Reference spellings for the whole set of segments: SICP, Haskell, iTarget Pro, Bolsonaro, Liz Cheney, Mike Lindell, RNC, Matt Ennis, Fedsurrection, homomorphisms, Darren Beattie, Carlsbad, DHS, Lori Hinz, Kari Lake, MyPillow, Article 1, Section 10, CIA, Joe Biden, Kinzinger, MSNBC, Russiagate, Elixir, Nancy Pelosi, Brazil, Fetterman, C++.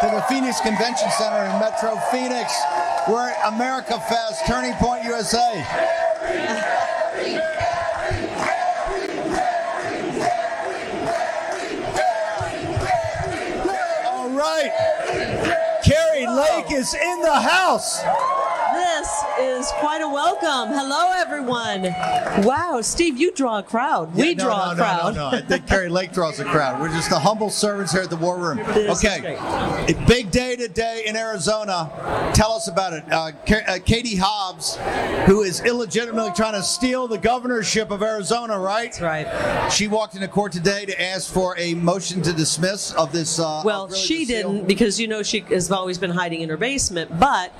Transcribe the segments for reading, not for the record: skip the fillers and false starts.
to the Phoenix Convention Center in Metro Phoenix. We're at America Fest, Turning Point USA. All right. Kari Lake is in the house. This is quite a welcome. Hello, everyone. Wow, Steve, you draw a crowd. We draw a crowd. No. I think Kari Lake draws a crowd. We're just the humble servants here at the War Room. Okay, a big day today in Arizona. Tell us about it. Katie Hobbs, who is illegitimately trying to steal the governorship of Arizona, right? That's right. She walked into court today to ask for a motion to dismiss of this. Well, she didn't, because, you know, she has always been hiding in her basement. But,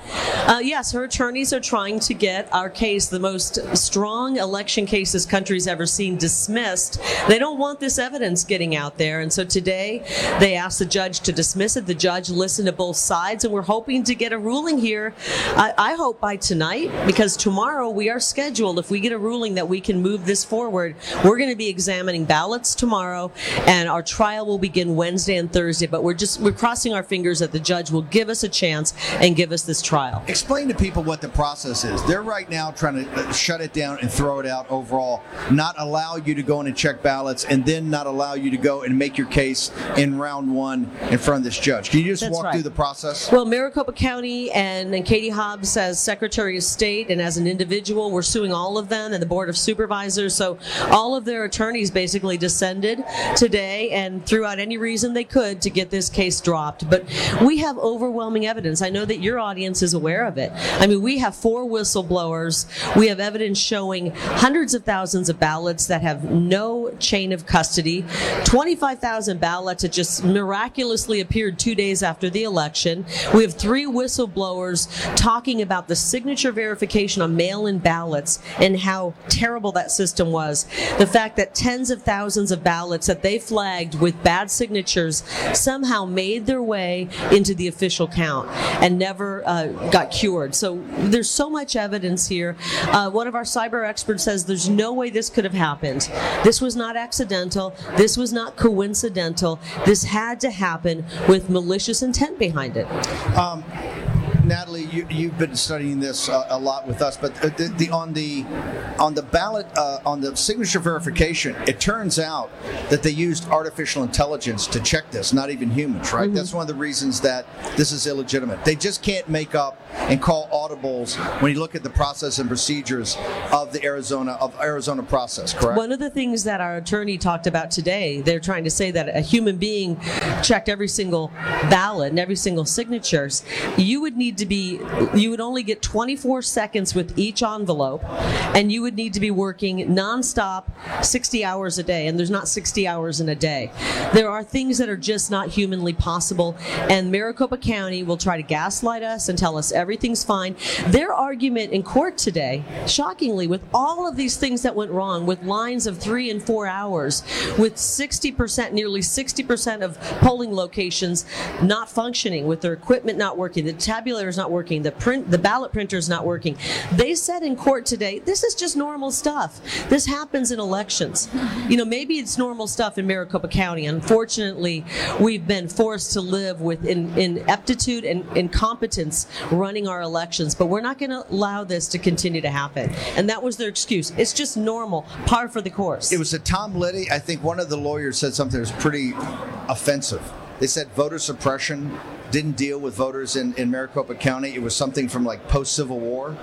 yes, her attorneys are trying to get our case, the most strong election case this country's ever seen, dismissed. They don't want this evidence getting out there, and so today they asked the judge to dismiss it. The judge listened to both sides, and we're hoping to get a ruling here, I hope by tonight, because tomorrow we are scheduled, if we get a ruling that we can move this forward, we're going to be examining ballots tomorrow, and our trial will begin Wednesday and Thursday, but we're crossing our fingers that the judge will give us a chance and give us this trial. Explain to people what the process is. They're right now trying to shut it down and throw it out overall, not allow you to go in and check ballots, and then not allow you to go and make your case in round one in front of this judge. Can you just walk through the process? Well, Maricopa County and Katie Hobbs as Secretary of State and as an individual, we're suing all of them and the Board of Supervisors. So all of their attorneys basically descended today and threw out any reason they could to get this case dropped. But we have overwhelming evidence. I know that your audience is aware of it. I mean, we have 4 whistleblowers. We have evidence showing hundreds of thousands of ballots that have no chain of custody, 25,000 ballots that just miraculously appeared 2 days after the election. We have 3 whistleblowers talking about the signature verification on mail-in ballots and how terrible that system was. The fact that tens of thousands of ballots that they flagged with bad signatures somehow made their way into the official count and never got cured. So there's so much evidence here. One of our cyber experts says there's no way this could have happened. This was not accidental. This was not coincidental. This had to happen with malicious intent behind it. Natalie, you've been studying this a lot with us, but on the ballot, on the signature verification, it turns out that they used artificial intelligence to check this, not even humans, right? Mm-hmm. That's one of the reasons that this is illegitimate. They just can't make up and call audibles when you look at the process and procedures of the Arizona process, correct? One of the things that our attorney talked about today, they're trying to say that a human being checked every single ballot and every single signatures. You would only get 24 seconds with each envelope, and you would need to be working nonstop 60 hours a day, and there's not 60 hours in a day. There are things that are just not humanly possible, and Maricopa County will try to gaslight us and tell us everything's fine. Their argument in court today, shockingly, with all of these things that went wrong, with lines of 3 and 4 hours, with nearly 60% of polling locations not functioning, with their equipment not working, the tabulator's not working, the ballot printer's not working. They said in court today, this is just normal stuff. This happens in elections. You know, maybe it's normal stuff in Maricopa County. Unfortunately, we've been forced to live with ineptitude and incompetence running our elections, but we're not going to allow this to continue to happen. And that was their excuse. It's just normal, par for the course. It was a Tom Liddy. I think one of the lawyers said something that was pretty offensive. They said voter suppression didn't deal with voters in Maricopa County. It was something from like post-Civil War,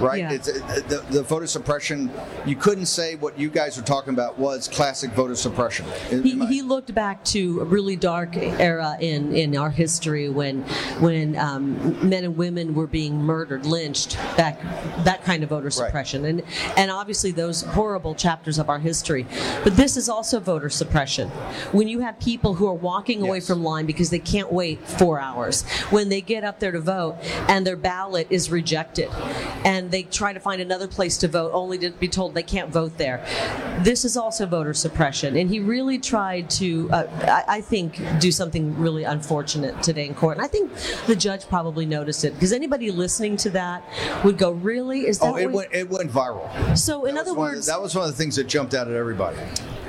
right? Yeah. The voter suppression, you couldn't say what you guys were talking about was classic voter suppression. He looked back to a really dark era in our history when men and women were being murdered, lynched, that kind of voter suppression. Right. And obviously those horrible chapters of our history. But this is also voter suppression. When you have people who are walking away from line because they can't wait 4 hours, when they get up there to vote and their ballot is rejected and they try to find another place to vote only to be told they can't vote there. This is also voter suppression. And he really tried to, I think, do something really unfortunate today in court. And I think the judge probably noticed it because anybody listening to that would go, really? Is that it went viral. So in other words, that was one of the things that jumped out at everybody.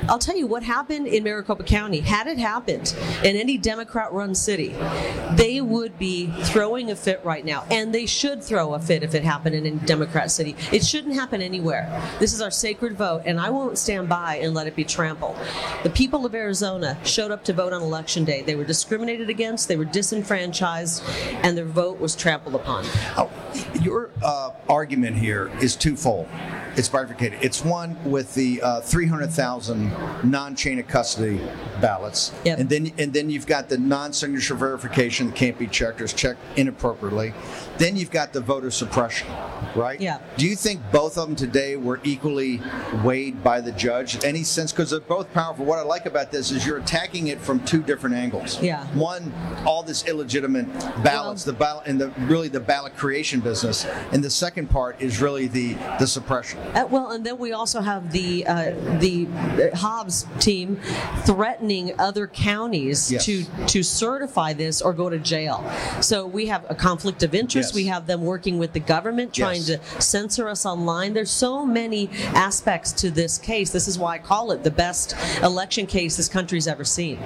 I'll tell you what happened in Maricopa County. Had it happened in any Democrat-run city, they would be throwing a fit right now. And they should throw a fit if it happened in a Democrat city. It shouldn't happen anywhere. This is our sacred vote, and I won't stand by and let it be trampled. The people of Arizona showed up to vote on Election Day. They were discriminated against, they were disenfranchised, and their vote was trampled upon. Oh, your argument here is twofold. It's bifurcated. It's one with the 300,000 non-chain of custody ballots, yep. and then you've got the non-signature verification that can't be checked or is checked inappropriately. Then you've got the voter suppression, right? Yeah. Do you think both of them today were equally weighed by the judge? Any sense? Because they're both powerful. What I like about this is you're attacking it from two different angles. Yeah. One, all this illegitimate ballots, the ballot creation business, and the second part is really the suppression. Well, and then we also have the Hobbs team threatening other counties to certify this or go to jail. So we have a conflict of interest. Yes. We have them working with the government, trying to censor us online. There's so many aspects to this case. This is why I call it the best election case this country's ever seen.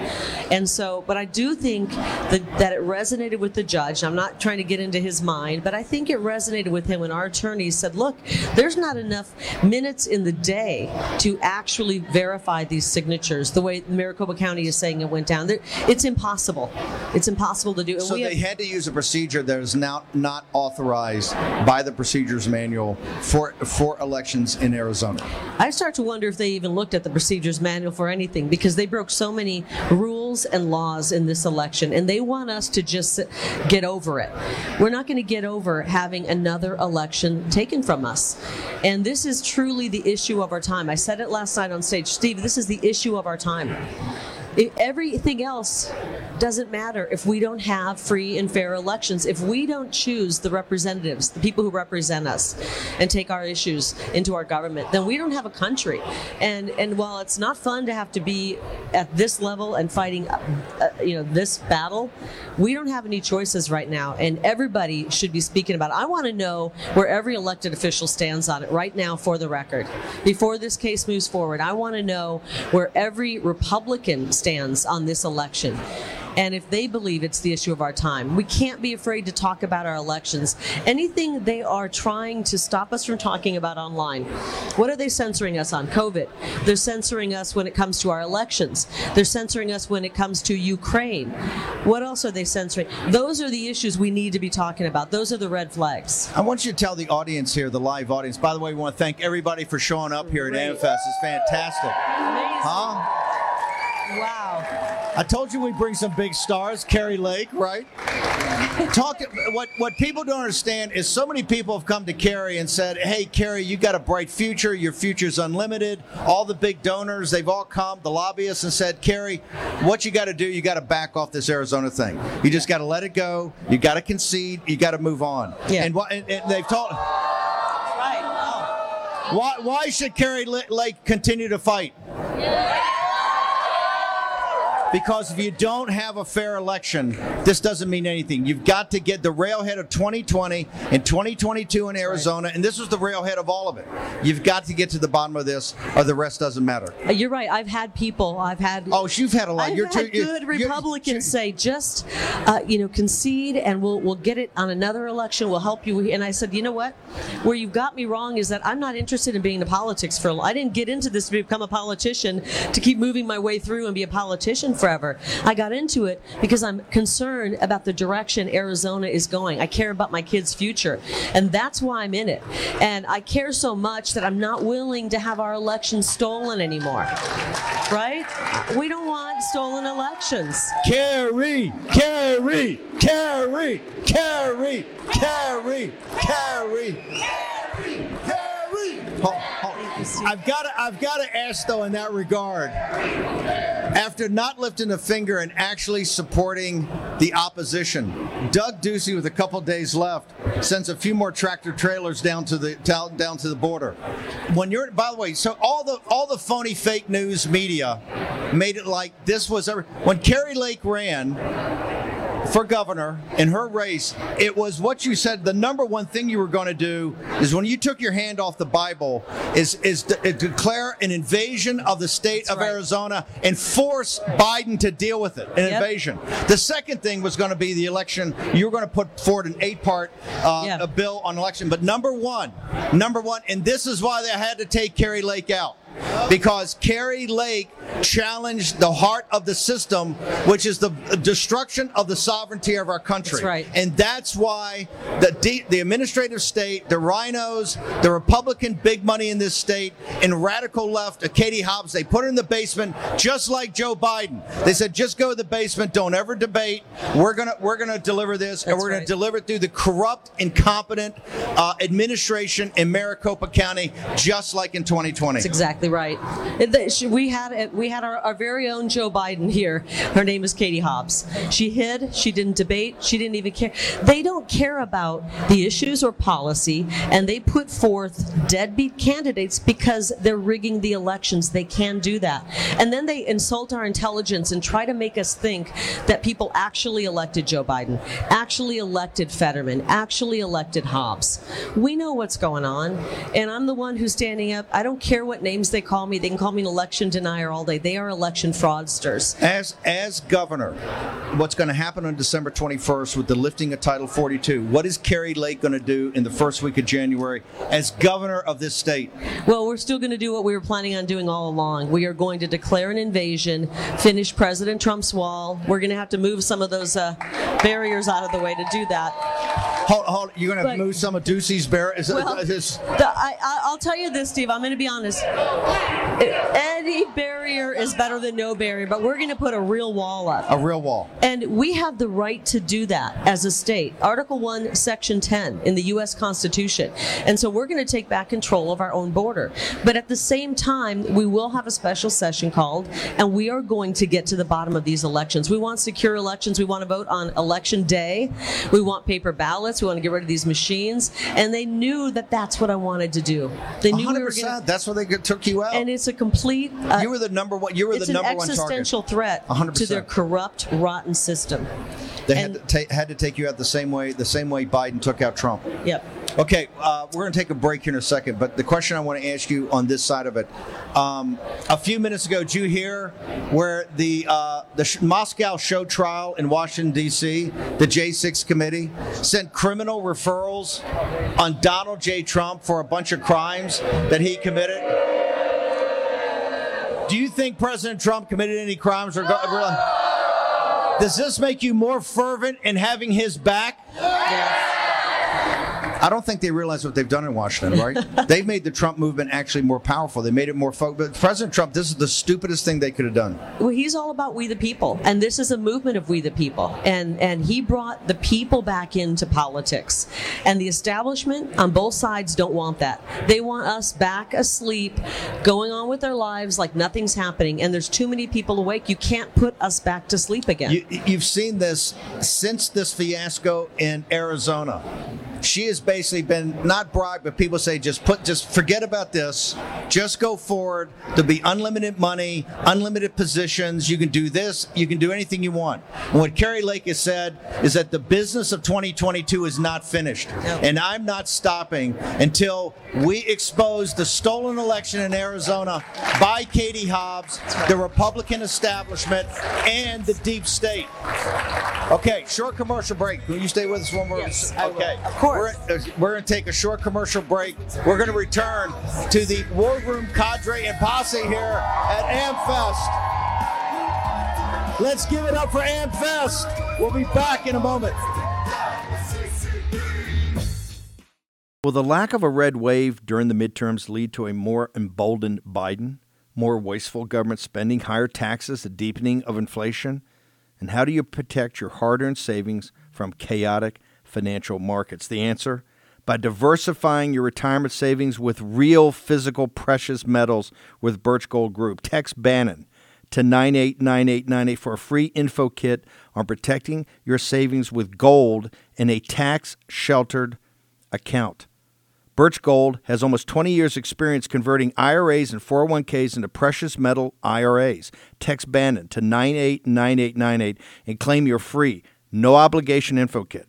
And so, but I do think that it resonated with the judge. I'm not trying to get into his mind, but I think it resonated with him when our attorneys said, look, there's not enough minutes in the day to actually verify these signatures the way Maricopa County is saying it went down. It's impossible. It's impossible to do. And so they had to use a procedure that is now not authorized by the procedures manual for elections in Arizona. I start to wonder if they even looked at the procedures manual for anything, because they broke so many rules and laws in this election, and they want us to just get over it. We're not going to get over having another election taken from us. And this is truly the issue of our time. I said it last night on stage, Steve, this is the issue of our time. Everything else doesn't matter if we don't have free and fair elections, if we don't choose the representatives, the people who represent us and take our issues into our government, then we don't have a country. And while it's not fun to have to be at this level and fighting this battle, we don't have any choices right now, and everybody should be speaking about it. I want to know where every elected official stands on it right now, for the record. Before this case moves forward, I want to know where every Republican stands on this election, and if they believe it's the issue of our time. We can't be afraid to talk about our elections. Anything they are trying to stop us from talking about online. What are they censoring us on? COVID. They're censoring us when it comes to our elections. They're censoring us when it comes to Ukraine. What else are they censoring? Those are the issues we need to be talking about. Those are the red flags. I want you to tell the audience here, the live audience. By the way, we want to thank everybody for showing up here at AmFest. It's fantastic. Amazing. Huh? Wow. I told you we'd bring some big stars, Kari Lake, right? What people don't understand is so many people have come to Kari and said, hey, Kari, you got a bright future. Your future's unlimited. All the big donors, they've all come, the lobbyists, and said, Kari, what you got to do, you got to back off this Arizona thing. You just got to let it go. You got to concede. You got to move on. Yeah. And they've told... Right. Oh. Why should Kari Lake continue to fight? Yeah. Because if you don't have a fair election, this doesn't mean anything. You've got to get the railhead of 2020 and 2022 in Arizona, right. And this was the railhead of all of it. You've got to get to the bottom of this, or the rest doesn't matter. You're right. Oh, you've had a lot. Republicans say, just concede, and we'll get it on another election. We'll help you. And I said, you know what? Where you've got me wrong is that I'm not interested in being in politics for a long. I didn't get into this to become a politician, to keep moving my way through and be a politician forever. I got into it because I'm concerned about the direction Arizona is going. I care about my kids' future, and that's why I'm in it. And I care so much that I'm not willing to have our elections stolen anymore, right? We don't want stolen elections. Kari, Kari, Kari, Kari, Kari, Kari, Kari, Kari. I've got to ask, though, in that regard, after not lifting a finger and actually supporting the opposition, Doug Ducey, with a couple days left, sends a few more tractor trailers down to the border. When you're, by the way, so all the phony fake news media made it like this was ever, when Kari Lake ran for governor in her race, it was what you said the number one thing you were going to do is when you took your hand off the Bible is declare an invasion of the state That's of right. Arizona and force Biden to deal with it, an yep. invasion. The second thing was going to be the election. You were going to put forward an 8-part a bill on election. But number one, and this is why they had to take Kari Lake out. Because Kari Lake challenged the heart of the system, which is the destruction of the sovereignty of our country. That's right. And that's why the administrative state, the rhinos, the Republican big money in this state, and radical left, Katie Hobbs, they put her in the basement, just like Joe Biden. They said, just go to the basement, don't ever debate. We're gonna deliver this, that's and we're right. gonna deliver it through the corrupt, incompetent administration in Maricopa County, just like in 2020. That's exactly right. We had our very own Joe Biden here. Her name is Katie Hobbs. She hid. She didn't debate. She didn't even care. They don't care about the issues or policy, and they put forth deadbeat candidates because they're rigging the elections. They can do that. And then they insult our intelligence and try to make us think that people actually elected Joe Biden, actually elected Fetterman, actually elected Hobbs. We know what's going on, and I'm the one who's standing up. I don't care what names they call me. They can call me an election denier all day. They are election fraudsters. As governor, what's going to happen on December 21st with the lifting of Title 42? What is Kari Lake going to do in the first week of January as governor of this state? Well, we're still going to do what we were planning on doing all along. We are going to declare an invasion, finish President Trump's wall. We're going to have to move some of those barriers out of the way to do that. Hold, you're going to move some of Ducey's barriers? Well, I'll tell you this, Steve. I'm going to be honest. Any barrier is better than no barrier, but we're going to put a real wall up. A real wall. And we have the right to do that as a state. Article 1, Section 10 in the U.S. Constitution. And so we're going to take back control of our own border. But at the same time, we will have a special session called, and we are going to get to the bottom of these elections. We want secure elections. We want to vote on election day. We want paper ballots. We want to get rid of these machines. And they knew that that's what I wanted to do. They knew 100%. We were going to, that's why they took you out. And it's a complete... you were the number one target. It's an existential threat 100%. To their corrupt, rotten system. They had to take you out the same way Biden took out Trump. Yep. Okay, we're going to take a break here in a second, but the question I want to ask you on this side of it, a few minutes ago, did you hear where the Moscow show trial in Washington, D.C., the J6 committee sent criminal referrals on Donald J. Trump for a bunch of crimes that he committed? Do you think President Trump committed any crimes? Does this make you more fervent in having his back? Yes. I don't think they realize what they've done in Washington, right? They've made the Trump movement actually more powerful. They made it more focused. But President Trump, this is the stupidest thing they could have done. Well, he's all about we the people, and this is a movement of we the people. And he brought the people back into politics. And the establishment on both sides don't want that. They want us back asleep, going on with our lives like nothing's happening, and there's too many people awake. You can't put us back to sleep again. You've seen this since this fiasco in Arizona. She has basically been not bribed, but people say just forget about this, just go forward. There'll be unlimited money, unlimited positions. You can do this, you can do anything you want. And what Kari Lake has said is that the business of 2022 is not finished, and I'm not stopping until we expose the stolen election in Arizona by Katie Hobbs, the Republican establishment, and the deep state. Okay, short commercial break. Will you stay with us one more? Yes, okay. Of course. We're going to take a short commercial break. We're going to return to the War Room cadre and posse here at AmFest. Let's give it up for Amp Fest. We'll be back in a moment. Will the lack of a red wave during the midterms lead to a more emboldened Biden, more wasteful government spending, higher taxes, a deepening of inflation? And how do you protect your hard-earned savings from chaotic financial markets? The answer? By diversifying your retirement savings with real physical precious metals with Birch Gold Group. Text Bannon to 989898 for a free info kit on protecting your savings with gold in a tax-sheltered account. Birch Gold has almost 20 years experience converting IRAs and 401ks into precious metal IRAs. Text Bannon to 989898 and claim your free, no obligation info kit.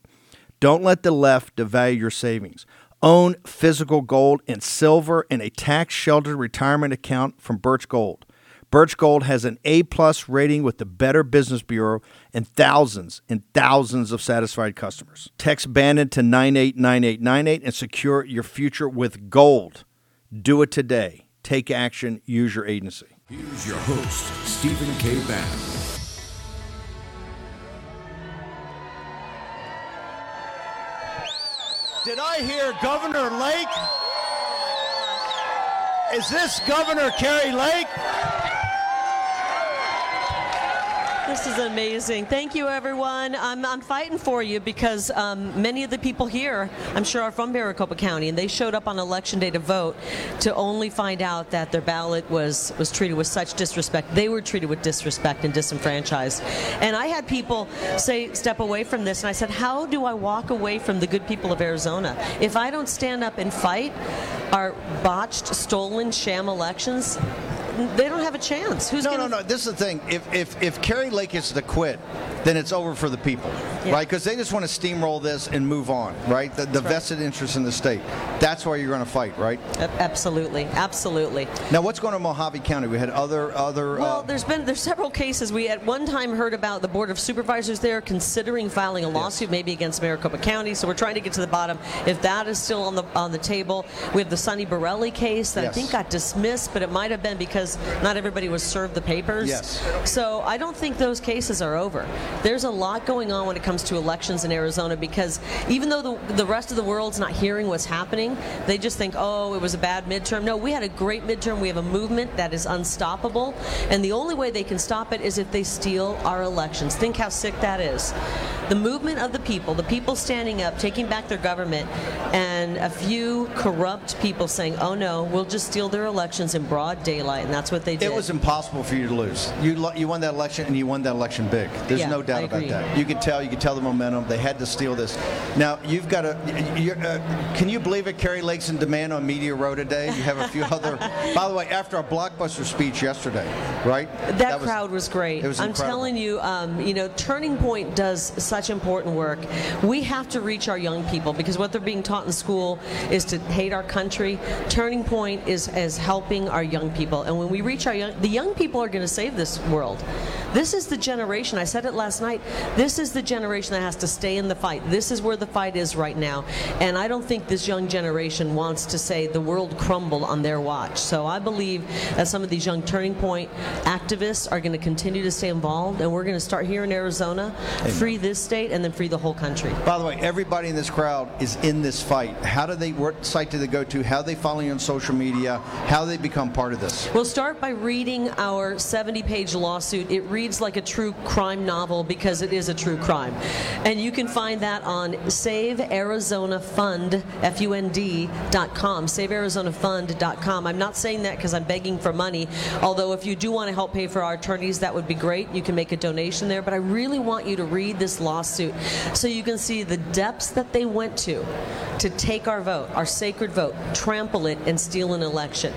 Don't let the left devalue your savings. Own physical gold and silver in a tax-sheltered retirement account from Birch Gold. Birch Gold has an A-plus rating with the Better Business Bureau and thousands of satisfied customers. Text Bannon to 989898 and secure your future with gold. Do it today. Take action. Use your agency. Here's your host, Stephen K. Bannon. Did I hear Governor Lake? Is this Governor Kari Lake? This is amazing. Thank you, everyone. I'm fighting for you because many of the people here, I'm sure, are from Maricopa County, and they showed up on election day to vote to only find out that their ballot was treated with such disrespect. They were treated with disrespect and disenfranchised. And I had people say, step away from this, and I said, how do I walk away from the good people of Arizona? If I don't stand up and fight our botched, stolen, sham elections, they don't have a chance. No. This is the thing. If Kari Lake is to quit, then it's over for the people, right? Because they just want to steamroll this and move on, right? The vested interest in the state. That's why you're going to fight, right? Absolutely. Now, what's going on in Mojave County? We had other. Well, there's several cases. We at one time heard about the Board of Supervisors there considering filing a lawsuit maybe against Maricopa County. So we're trying to get to the bottom if that is still on the table. We have the Sonny Borelli case that I think got dismissed, but it might have been because not everybody was served the papers. Yes. So I don't think those cases are over. There's a lot going on when it comes to elections in Arizona because even though the rest of the world's not hearing what's happening, they just think, oh, it was a bad midterm. No, we had a great midterm. We have a movement that is unstoppable. And the only way they can stop it is if they steal our elections. Think how sick that is. The movement of the people standing up, taking back their government, and a few corrupt people saying, oh, no, we'll just steal their elections in broad daylight. And that's what they did. It was impossible for you to lose. You won that election, and you won that election big. There's no doubt about that. You could tell the momentum. They had to steal this. Now, you've got to can you believe it? Kari Lake's in demand on Media Row today. You have a few other. By the way, after our blockbuster speech yesterday, right? That crowd was great. It was incredible. I'm telling you, Turning Point does such important work. We have to reach our young people because what they're being taught in school is to hate our country. Turning Point is helping our young people. And when we reach the young people are going to save this world. This is the generation, I said it last night, this is the generation that has to stay in the fight. This is where the fight is right now. And I don't think this young generation wants to say the world crumble on their watch. So I believe that some of these young Turning Point activists are going to continue to stay involved, and we're going to start here in Arizona, free this state, and then free the whole country. By the way, everybody in this crowd is in this fight. How do they, what site do they go to? How do they follow you on social media? How do they become part of this? We'll start by reading our 70-page lawsuit. It reads like a true crime novel because it is a true crime. And you can find that on SaveArizonaFund.com, SaveArizonaFund.com. I'm not saying that because I'm begging for money, although if you do want to help pay for our attorneys, that would be great. You can make a donation there. But I really want you to read this lawsuit so you can see the depths that they went to take our vote, our sacred vote, trample it, and steal an election.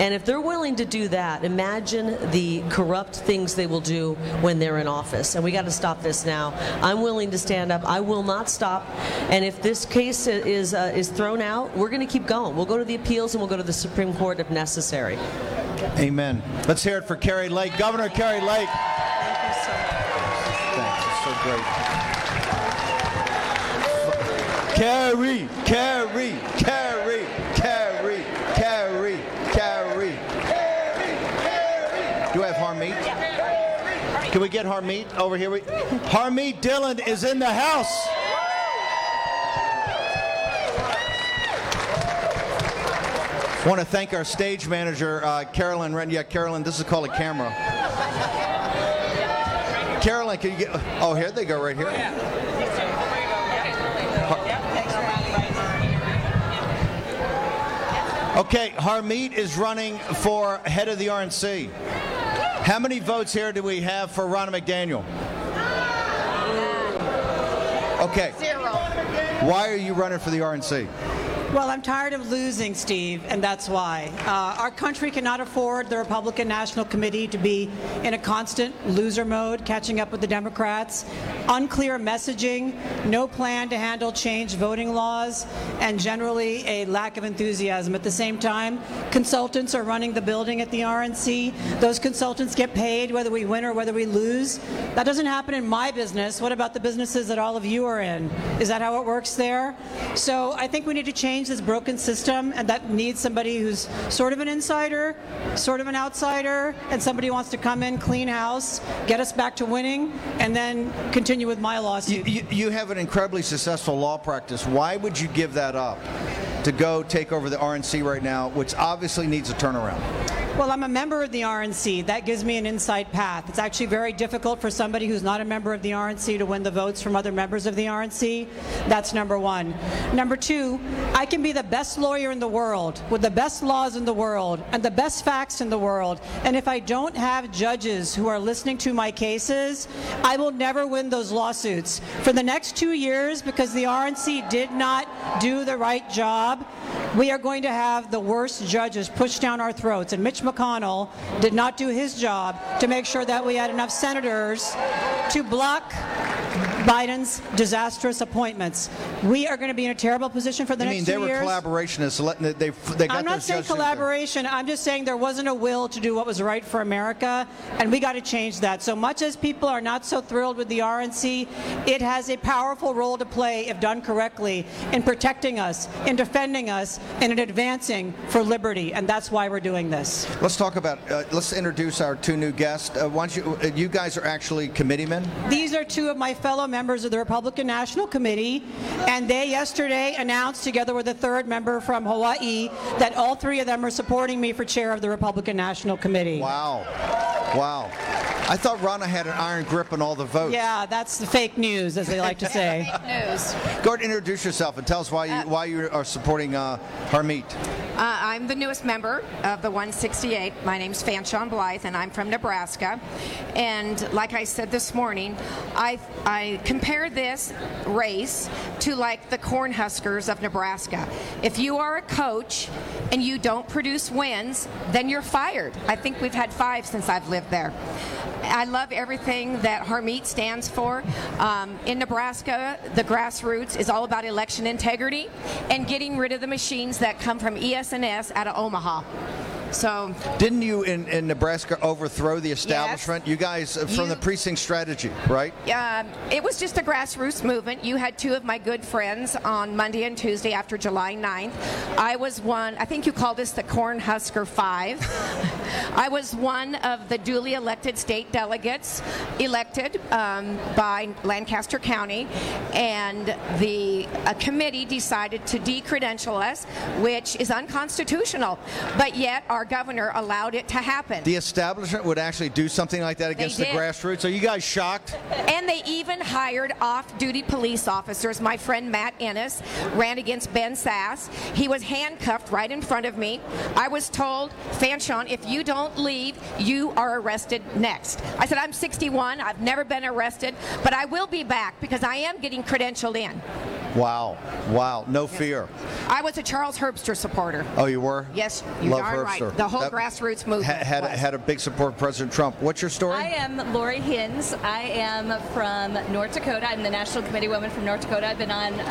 And if they're willing to do that, imagine the corrupt things they will do when they're in office. And we got to stop this now. I'm willing to stand up. I will not stop. And if this case is thrown out, we're going to keep going. We'll go to the appeals and we'll go to the Supreme Court if necessary. Amen. Let's hear it for Kari Lake, Governor Kari Lake. Thank you so much. Thanks. It's so great. Kari. Do I have Harmeet? Yeah. Do Can we get Harmeet over here? Harmeet Dillon is in the house. I want to thank our stage manager, Carolyn Renya. Carolyn, this is called a camera. Carolyn, can you get... Oh, here they go right here. Okay, Harmeet is running for head of the RNC. How many votes here do we have for Ronna McDaniel? Okay. Zero. Why are you running for the RNC? Well, I'm tired of losing, Steve, and that's why. Our country cannot afford the Republican National Committee to be in a constant loser mode, catching up with the Democrats. Unclear messaging, no plan to handle changed voting laws, and generally a lack of enthusiasm. At the same time, consultants are running the building at the RNC. Those consultants get paid whether we win or whether we lose. That doesn't happen in my business. What about the businesses that all of you are in? Is that how it works there? So I think we need to change this broken system, and that needs somebody who's sort of an insider, sort of an outsider, and somebody who wants to come in, clean house, get us back to winning, and then continue with my lawsuit. You have an incredibly successful law practice. Why would you give that up to go take over the RNC right now, which obviously needs a turnaround? Well, I'm a member of the RNC. That gives me an inside path. It's actually very difficult for somebody who's not a member of the RNC to win the votes from other members of the RNC. That's number one. Number two, I can be the best lawyer in the world, with the best laws in the world, and the best facts in the world. And if I don't have judges who are listening to my cases, I will never win those lawsuits. For the next 2 years, because the RNC did not do the right job, we are going to have the worst judges pushed down our throats. And Mitch McConnell did not do his job to make sure that we had enough senators to block Biden's disastrous appointments. We are going to be in a terrible position for the next 2 years. You mean they were collaborationists? I'm not saying collaboration. I'm just saying there wasn't a will to do what was right for America, and we got to change that. So much as people are not so thrilled with the RNC, it has a powerful role to play, if done correctly, in protecting us, in defending us, and in advancing for liberty, and that's why we're doing this. Let's talk about, let's introduce our two new guests. You guys are actually committeemen? These are two of my fellow members of the Republican National Committee, and they yesterday announced, together with a third member from Hawaii, that all three of them are supporting me for chair of the Republican National Committee. Wow. Wow. I thought Ronna had an iron grip on all the votes. Yeah, that's the fake news, as they like to say. Fake news. Go ahead and introduce yourself and tell us why you are supporting Harmeet. I'm the newest member of the 168. My name's Fanshawn Blythe, and I'm from Nebraska. And like I said this morning, I compare this race to like the Cornhuskers of Nebraska. If you are a coach and you don't produce wins, then you're fired. I think we've had 5 since I've lived there. I love everything that Harmeet stands for. In Nebraska, the grassroots is all about election integrity and getting rid of the machines that come from ES&S out of Omaha. So, didn't you in Nebraska overthrow the establishment? Yes. You guys from the precinct strategy, right? It was just a grassroots movement. You had 2 of my good friends on Monday and Tuesday after July 9th. I was one, I think you called this the Cornhusker 5. I was one of the duly elected state delegates elected by Lancaster County, and the committee decided to de-credential us, which is unconstitutional, but yet our governor allowed it to happen. The establishment would actually do something like that against the grassroots? Are you guys shocked? And they even hired off-duty police officers. My friend Matt Ennis ran against Ben Sass. He was handcuffed right in front of me. I was told, Fanshawn, if you don't leave, you are arrested next. I said, I'm 61. I've never been arrested, but I will be back because I am getting credentialed in. Wow. Wow. No fear. I was a Charles Herbster supporter. Oh, you were? Yes, you are right. The whole grassroots movement had a big support for President Trump. What's your story? I am Lori Hinz. I am from North Dakota. I'm the National Committee woman from North Dakota. I've been on the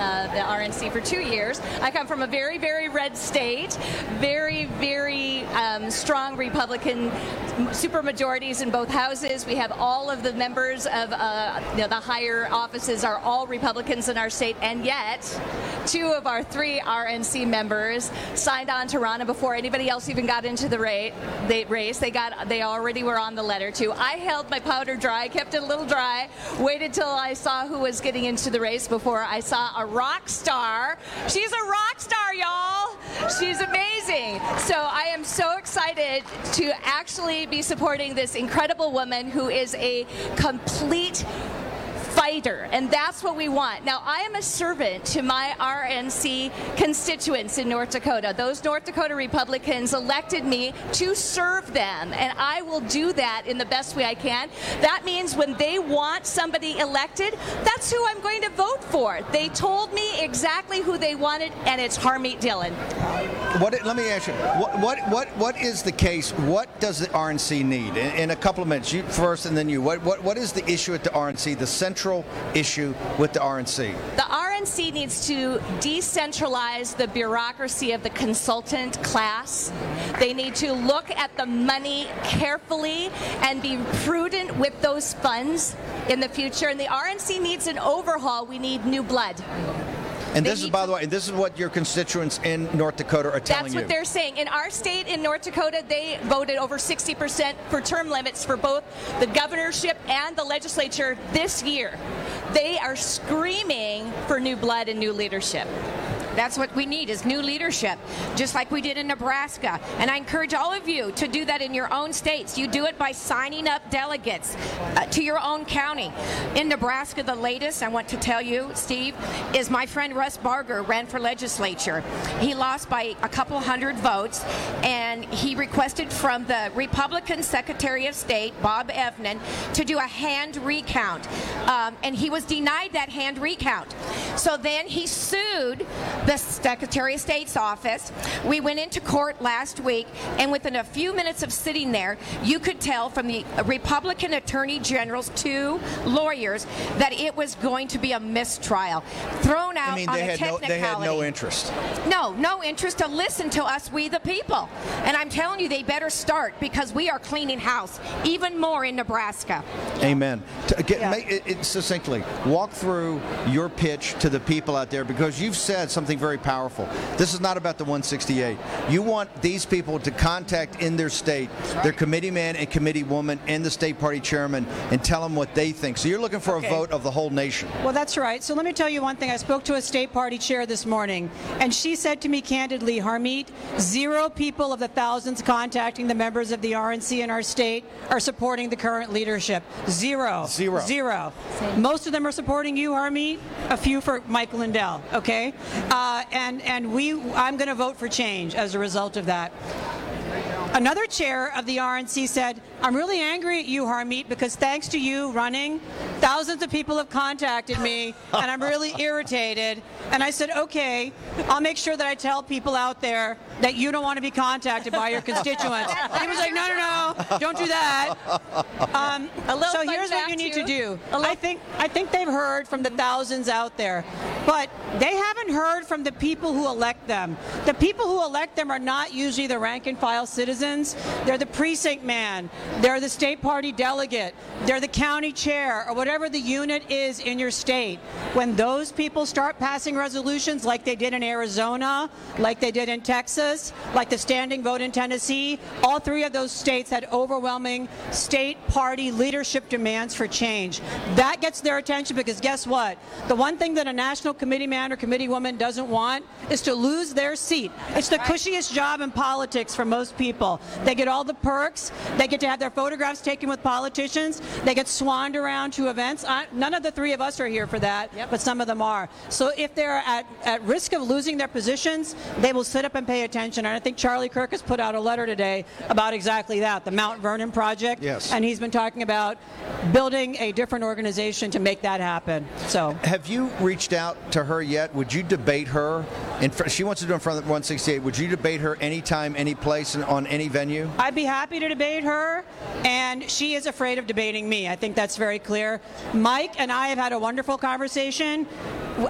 RNC for 2 years. I come from a very, very red state, very, very strong Republican supermajorities in both houses. We have all of the members of the higher offices are all Republicans in our state, and yet two of our three RNC members signed on to Ronna before anybody else even got into the race. They already were on the letter too. I held my powder dry, kept it a little dry, waited till I saw who was getting into the race before I saw a rock star. She's a rock star, y'all. She's amazing. So I am so excited to actually be supporting this incredible woman who is a complete fighter, and that's what we want. Now, I am a servant to my RNC constituents in North Dakota. Those North Dakota Republicans elected me to serve them, and I will do that in the best way I can. That means when they want somebody elected, that's who I'm going to vote for. They told me exactly who they wanted, and it's Harmeet Dillon. Let me ask you, what is the case? What does the RNC need? In a couple of minutes, you first and then you. What is the issue at the RNC, the central issue with the RNC? The RNC needs to decentralize the bureaucracy of the consultant class. They need to look at the money carefully and be prudent with those funds in the future. And the RNC needs an overhaul. We need new blood. And this is, by the way, this is what your constituents in North Dakota are telling you. That's what they're saying. In our state, in North Dakota, they voted over 60% for term limits for both the governorship and the legislature this year. They are screaming for new blood and new leadership. That's what we need, is new leadership, just like we did in Nebraska. And I encourage all of you to do that in your own states. You do it by signing up delegates to your own county. In Nebraska, the latest, I want to tell you, Steve, is my friend Russ Barger ran for legislature. He lost by a couple hundred votes, and he requested from the Republican Secretary of State, Bob Evnen, to do a hand recount. And he was denied that hand recount. So then he sued the Secretary of State's office. We went into court last week, and within a few minutes of sitting there, you could tell from the Republican Attorney General's two lawyers that it was going to be a mistrial, thrown out on a technicality. They had no interest. No interest to listen to us, we the people. And I'm telling you, they better start, because we are cleaning house even more in Nebraska. Amen. Make it succinctly, walk through your pitch to the people out there, because you've said something very powerful. This is not about the 168. You want these people to contact in their state, their committee man and committee woman and the state party chairman, and tell them what they think. So you're looking for a vote of the whole nation. Well, that's right. So let me tell you one thing. I spoke to a state party chair this morning, and she said to me candidly, Harmeet, 0 people of the thousands contacting the members of the RNC in our state are supporting the current leadership. 0. Most of them are supporting you, Harmeet. A few for Mike Lindell, okay? I'm going to vote for change as a result of that. Another chair of the RNC said, I'm really angry at you, Harmeet, because thanks to you running, thousands of people have contacted me, and I'm really irritated. And I said, okay, I'll make sure that I tell people out there that you don't want to be contacted by your constituents. And he was like, no, don't do that. So here's what you need to do. I think they've heard from the thousands out there, but they haven't heard from the people who elect them. The people who elect them are not usually the rank and file citizens. They're the precinct man. They're the state party delegate. They're the county chair, or whatever the unit is in your state. When those people start passing resolutions like they did in Arizona, like they did in Texas, like the standing vote in Tennessee, all three of those states had overwhelming state party leadership demands for change. That gets their attention, because guess what? The one thing that a national committee man or committee woman doesn't want is to lose their seat. It's the cushiest job in politics for most people. They get all the perks. They get to have their photographs taken with politicians. They get swanned around to events. None of the three of us are here for that, but some of them are. So if they're at risk of losing their positions, they will sit up and pay attention. And I think Charlie Kirk has put out a letter today about exactly that, the Mount Vernon Project. Yes. And he's been talking about building a different organization to make that happen. So, have you reached out to her yet? Would you debate her? She wants to do it in front of 168. Would you debate her anytime, any place, and on any venue? I'd be happy to debate her, and she is afraid of debating me. I think that's very clear. Mike and I have had a wonderful conversation.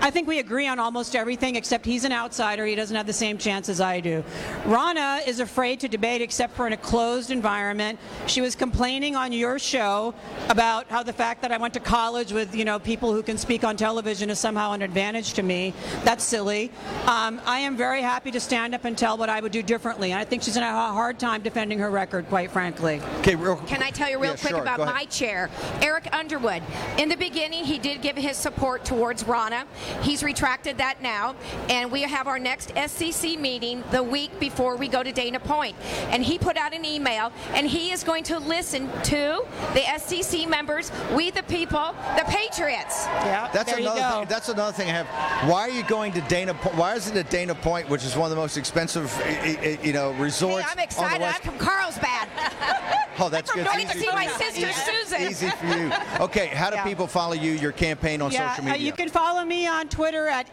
I think we agree on almost everything, except he's an outsider. He doesn't have the same chance as I do. Ronna is afraid to debate except for in a closed environment. She was complaining on your show about how the fact that I went to college with, you know, people who can speak on television is somehow an advantage to me. That's silly. I am very happy to stand up and tell what I would do differently. And I think she's going to have a hard time defending her record, quite frankly. Okay, can I tell you real quick about my chair? Eric Underwood. In the beginning, he did give his support towards Ronna. He's retracted that now, and we have our next SCC meeting the week before we go to Dana Point. And he put out an email, and he is going to listen to the SCC members, we the people, the patriots. Yeah, that's there another. You go. That's another thing. Why are you going to Dana Point? Why is it at Dana Point, which is one of the most expensive, you know, resorts? Hey, I'm excited. On the West. I'm from Carlsbad. Oh, that's good. I'm going to see my sister Susan. Easy for you. Okay, how do people follow you, your campaign on social media? You can follow me on Twitter at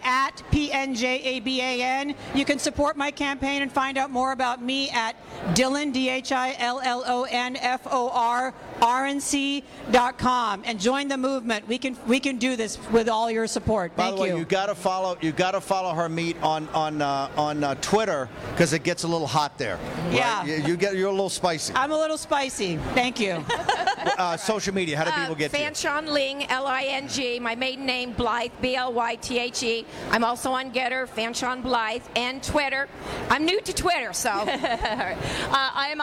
PNJABAN. You can support my campaign and find out more about me at Dillon, DHILLONFORRNC.com, and join the movement. We can do this with all your support. By the way, you got to follow Harmeet on Twitter, because it gets a little hot there. Right? Yeah, you're a little spicy. I'm a little spicy. Thank you. Social media. How do people get Fanshawn Ling, L-I-N-G. My maiden name Blythe, B-L-Y-T-H-E. I'm also on Getter, Fanshawn Blythe, and Twitter. I'm new to Twitter, so I'm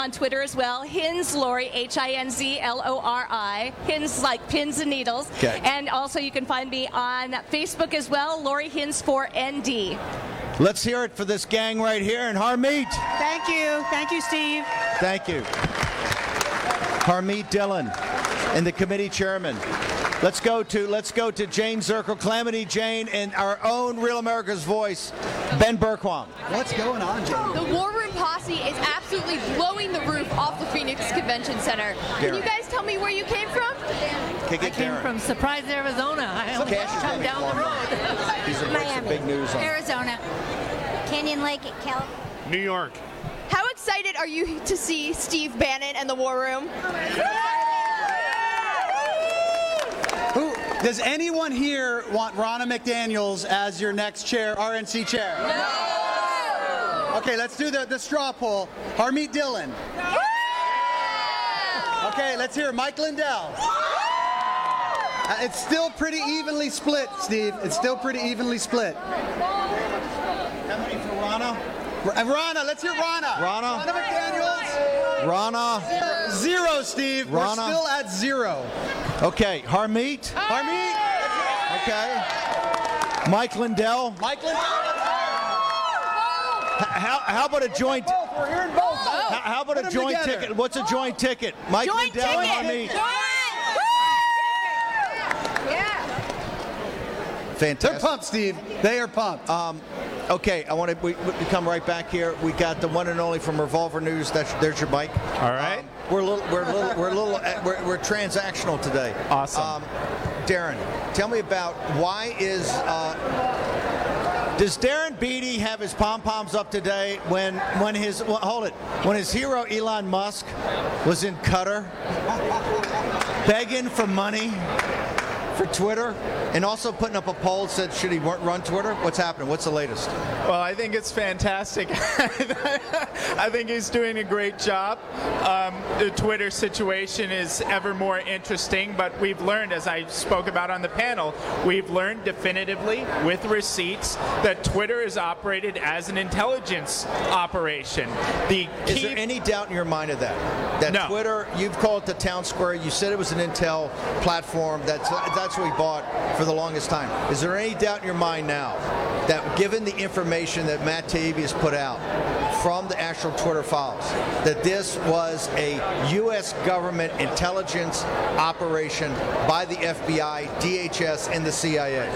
on Twitter as well. Hinz Lori, H-I-N-Z-L-O-R-I. Hinz like pins and needles. Okay. And also you can find me on Facebook as well, Lori Hinz 4ND. Let's hear it for this gang right here, and Harmeet. Thank you. Thank you, Steve. Thank you. Harmeet Dillon and the committee chairman. Let's go to Jane Zirkel, Calamity Jane, and our own Real America's Voice, Ben Bergquam. What's going on, Jane? The War Room posse is absolutely blowing the roof off the Phoenix Convention Center. Darren. Can you guys tell me where you came from? I came from Surprise, Arizona. I only come down the road. These are some big news. Arizona. Canyon Lake at California. New York. How excited are you to see Steve Bannon and the War Room? Does anyone here want Ronna McDaniel as your next chair, RNC chair? No! Okay, let's do the straw poll. Harmeet Dillon. No! Okay, let's hear Mike Lindell. It's still pretty evenly split, Steve. It's still pretty evenly split. How many for Ronna? Ronna, let's hear Ronna. Ronna McDaniel. Ronna. Zero, Steve. Ronna. We're still at zero. Okay, Harmeet. Harmeet. Okay. Mike Lindell. Mike Lindell. How about a joint? We're hearing both. How about a joint ticket? What's a joint ticket? Mike Lindell and Harmeet. Yeah. Fantastic. They're pumped, Steve. They are pumped. Okay, I want to we come right back here. We got the one and only from Revolver News. There's your mic. All right. We're transactional today. Awesome. Darren, tell me about why is does Darren Beattie have his pom-poms up today when his hero Elon Musk was in Qatar begging for money for Twitter, and also putting up a poll said, should he run Twitter? What's happening? What's the latest? Well, I think it's fantastic. I think he's doing a great job. The Twitter situation is ever more interesting, but we've learned, as I spoke about on the panel, we've learned definitively with receipts that Twitter is operated as an intelligence operation. Is there any doubt in your mind of that? No. Twitter, you've called it the town square. You said it was an intel platform. That's what we bought for the longest time. Is there any doubt in your mind now that, given the information that Matt Taibbi has put out from the actual Twitter files, that this was a U.S. government intelligence operation by the FBI, DHS, and the CIA?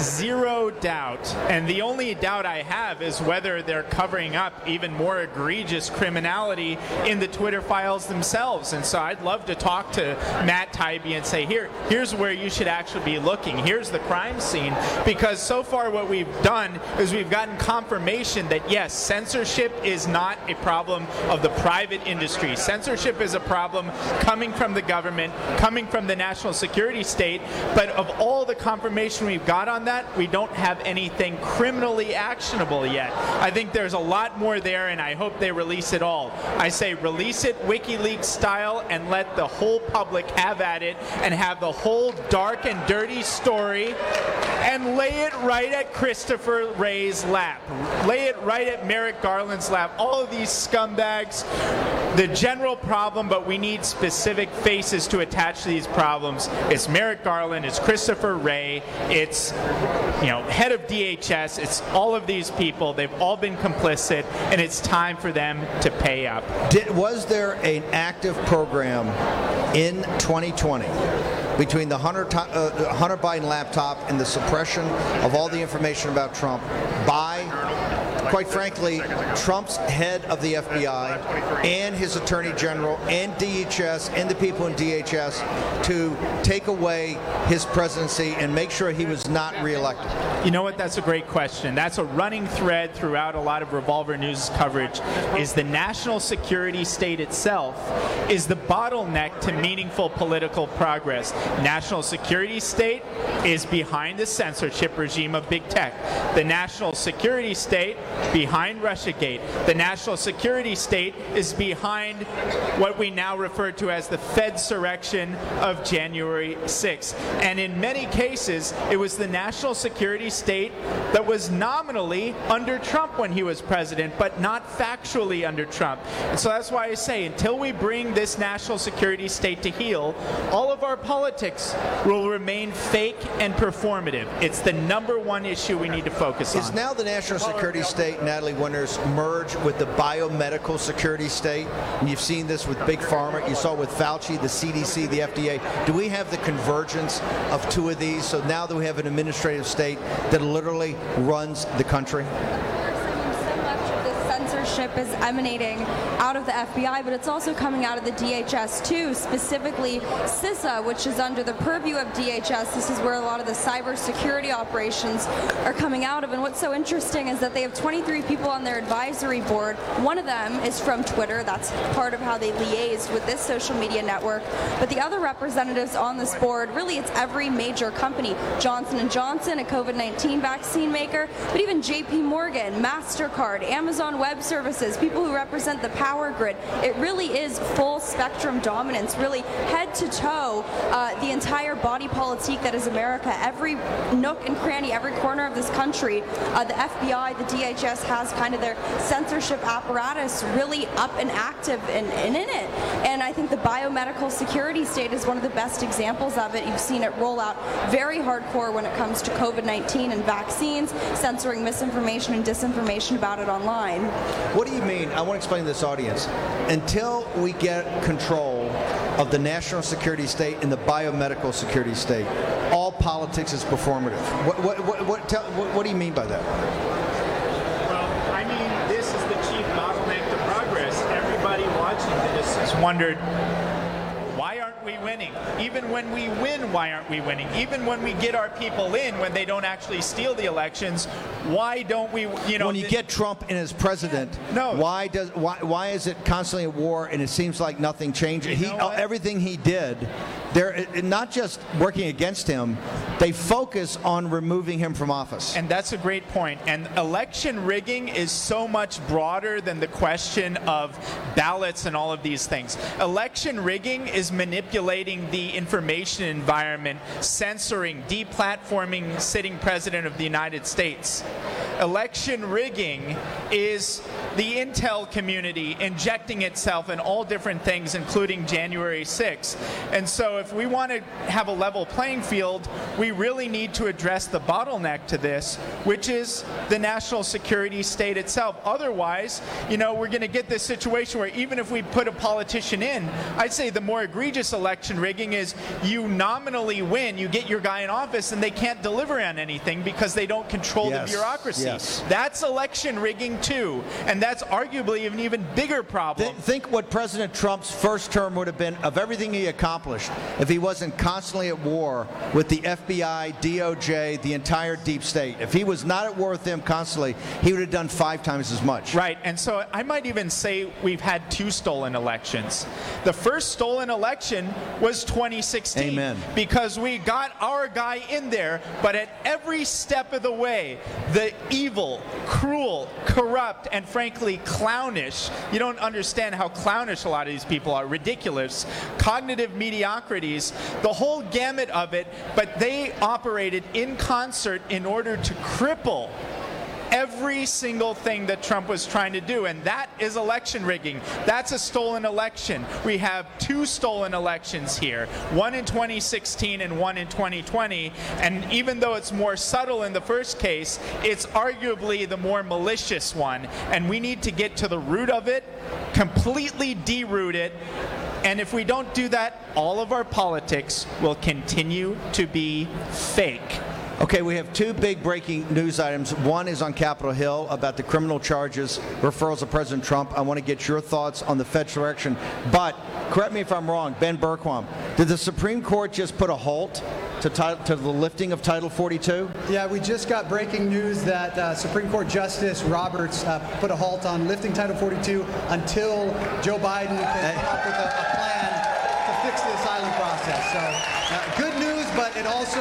Zero doubt. And the only doubt I have is whether they're covering up even more egregious criminality in the Twitter files themselves. And so I'd love to talk to Matt Taibbi and say, here's where you should actually be looking. Here's the crime scene, because so far what we've done is we've gotten confirmation that, yes, censorship is not a problem of the private industry. Censorship is a problem coming from the government, coming from the national security state. But of all the confirmation we've got on that, we don't have anything criminally actionable yet. I think there's a lot more there, and I hope they release it all. I say release it WikiLeaks style and let the whole public have at it and have the whole dark and dirty story and lay it right at Christopher Wray's lap. Lay it right at Merrick Garland's lap. All of these scumbags, the general problem, but we need specific faces to attach to these problems. It's Merrick Garland, it's Christopher Wray, it's, you know, head of DHS, it's all of these people. They've all been complicit, and it's time for them to pay up. Was there an active program in 2020 between the Hunter Biden laptop and the suppression of all the information about Trump by, quite frankly, Trump's head of the FBI and his attorney general and DHS and the people in DHS to take away his presidency and make sure he was not reelected? You know what? That's a great question. That's a running thread throughout a lot of Revolver News coverage, is the national security state itself is the bottleneck to meaningful political progress. National security state is behind the censorship regime of big tech. The national security state behind Russiagate. The national security state is behind what we now refer to as the Fedsurrection of January 6th. And in many cases, it was the national security state that was nominally under Trump when he was president, but not factually under Trump. And so that's why I say, until we bring this national security state to heel, all of our politics will remain fake and performative. It's the number one issue we need to focus on. Is now the national security state, Natalie Winters, merged with the biomedical security state? And you've seen this with Big Pharma. You saw with Fauci, the CDC, the FDA. Do we have the convergence of two of these? So now that we have an administrative state that literally runs the country? Censorship is emanating out of the FBI, but it's also coming out of the DHS too, specifically CISA, which is under the purview of DHS. This is where a lot of the cybersecurity operations are coming out of. And what's so interesting is that they have 23 people on their advisory board. One of them is from Twitter. That's part of how they liaised with this social media network. But the other representatives on this board, really it's every major company. Johnson & Johnson, a COVID-19 vaccine maker, but even JP Morgan, MasterCard, Amazon Web Services, people who represent the power grid. It really is full spectrum dominance, really head to toe, the entire body politic that is America. Every nook and cranny, every corner of this country, the FBI, the DHS has kind of their censorship apparatus really up and active and in it. And I think the biomedical security state is one of the best examples of it. You've seen it roll out very hardcore when it comes to COVID-19 and vaccines, censoring misinformation and disinformation about it online. What do you mean? I want to explain to this audience. Until we get control of the national security state and the biomedical security state, all politics is performative. What do you mean by that? Well, I mean, this is the chief bottleneck to progress. Everybody watching this has wondered, why aren't we winning? Even when we win, why aren't we winning? Even when we get our people in, when they don't actually steal the elections, why don't we, you know? When you get Trump in as president, why is it constantly at war and it seems like nothing changes? Everything he did, they're not just working against him, they focus on removing him from office. And that's a great point. And election rigging is so much broader than the question of ballots and all of these things. Election rigging is manipulating the information environment, censoring, deplatforming sitting president of the United States. Election rigging is the intel community injecting itself in all different things, including January 6th. And so if we want to have a level playing field, we really need to address the bottleneck to this, which is the national security state itself. Otherwise, you know, we're going to get this situation where even if we put a politician in, I'd say the more egregious election rigging is you nominally win, you get your guy in office, and they can't deliver on anything because they don't control the bureaucracy. Yes. That's election rigging, too. And that's arguably an even bigger problem. Think what President Trump's first term would have been of everything he accomplished if he wasn't constantly at war with the FBI, DOJ, the entire deep state. If he was not at war with them constantly, he would have done 5 times as much. Right. And so I might even say we've had 2 stolen elections. The first stolen election was 2016. Amen. Because we got our guy in there, but at every step of the way, the evil, cruel, corrupt, and frankly clownish, you don't understand how clownish a lot of these people are, ridiculous, cognitive mediocrities, the whole gamut of it, but they operated in concert in order to cripple every single thing that Trump was trying to do, and that is election rigging. That's a stolen election. We have 2 stolen elections here, one in 2016 and one in 2020, and even though it's more subtle in the first case, it's arguably the more malicious one, and we need to get to the root of it, completely deroot it, and if we don't do that, all of our politics will continue to be fake. Okay, we have 2 big breaking news items. One is on Capitol Hill about the criminal charges, referrals of President Trump. I want to get your thoughts on the Fed's direction. But, correct me if I'm wrong, Ben Bergquam, did the Supreme Court just put a halt to the lifting of Title 42? Yeah, we just got breaking news that Supreme Court Justice Roberts put a halt on lifting Title 42 until Joe Biden can come up with a plan to fix the asylum process. So, good news. But it also,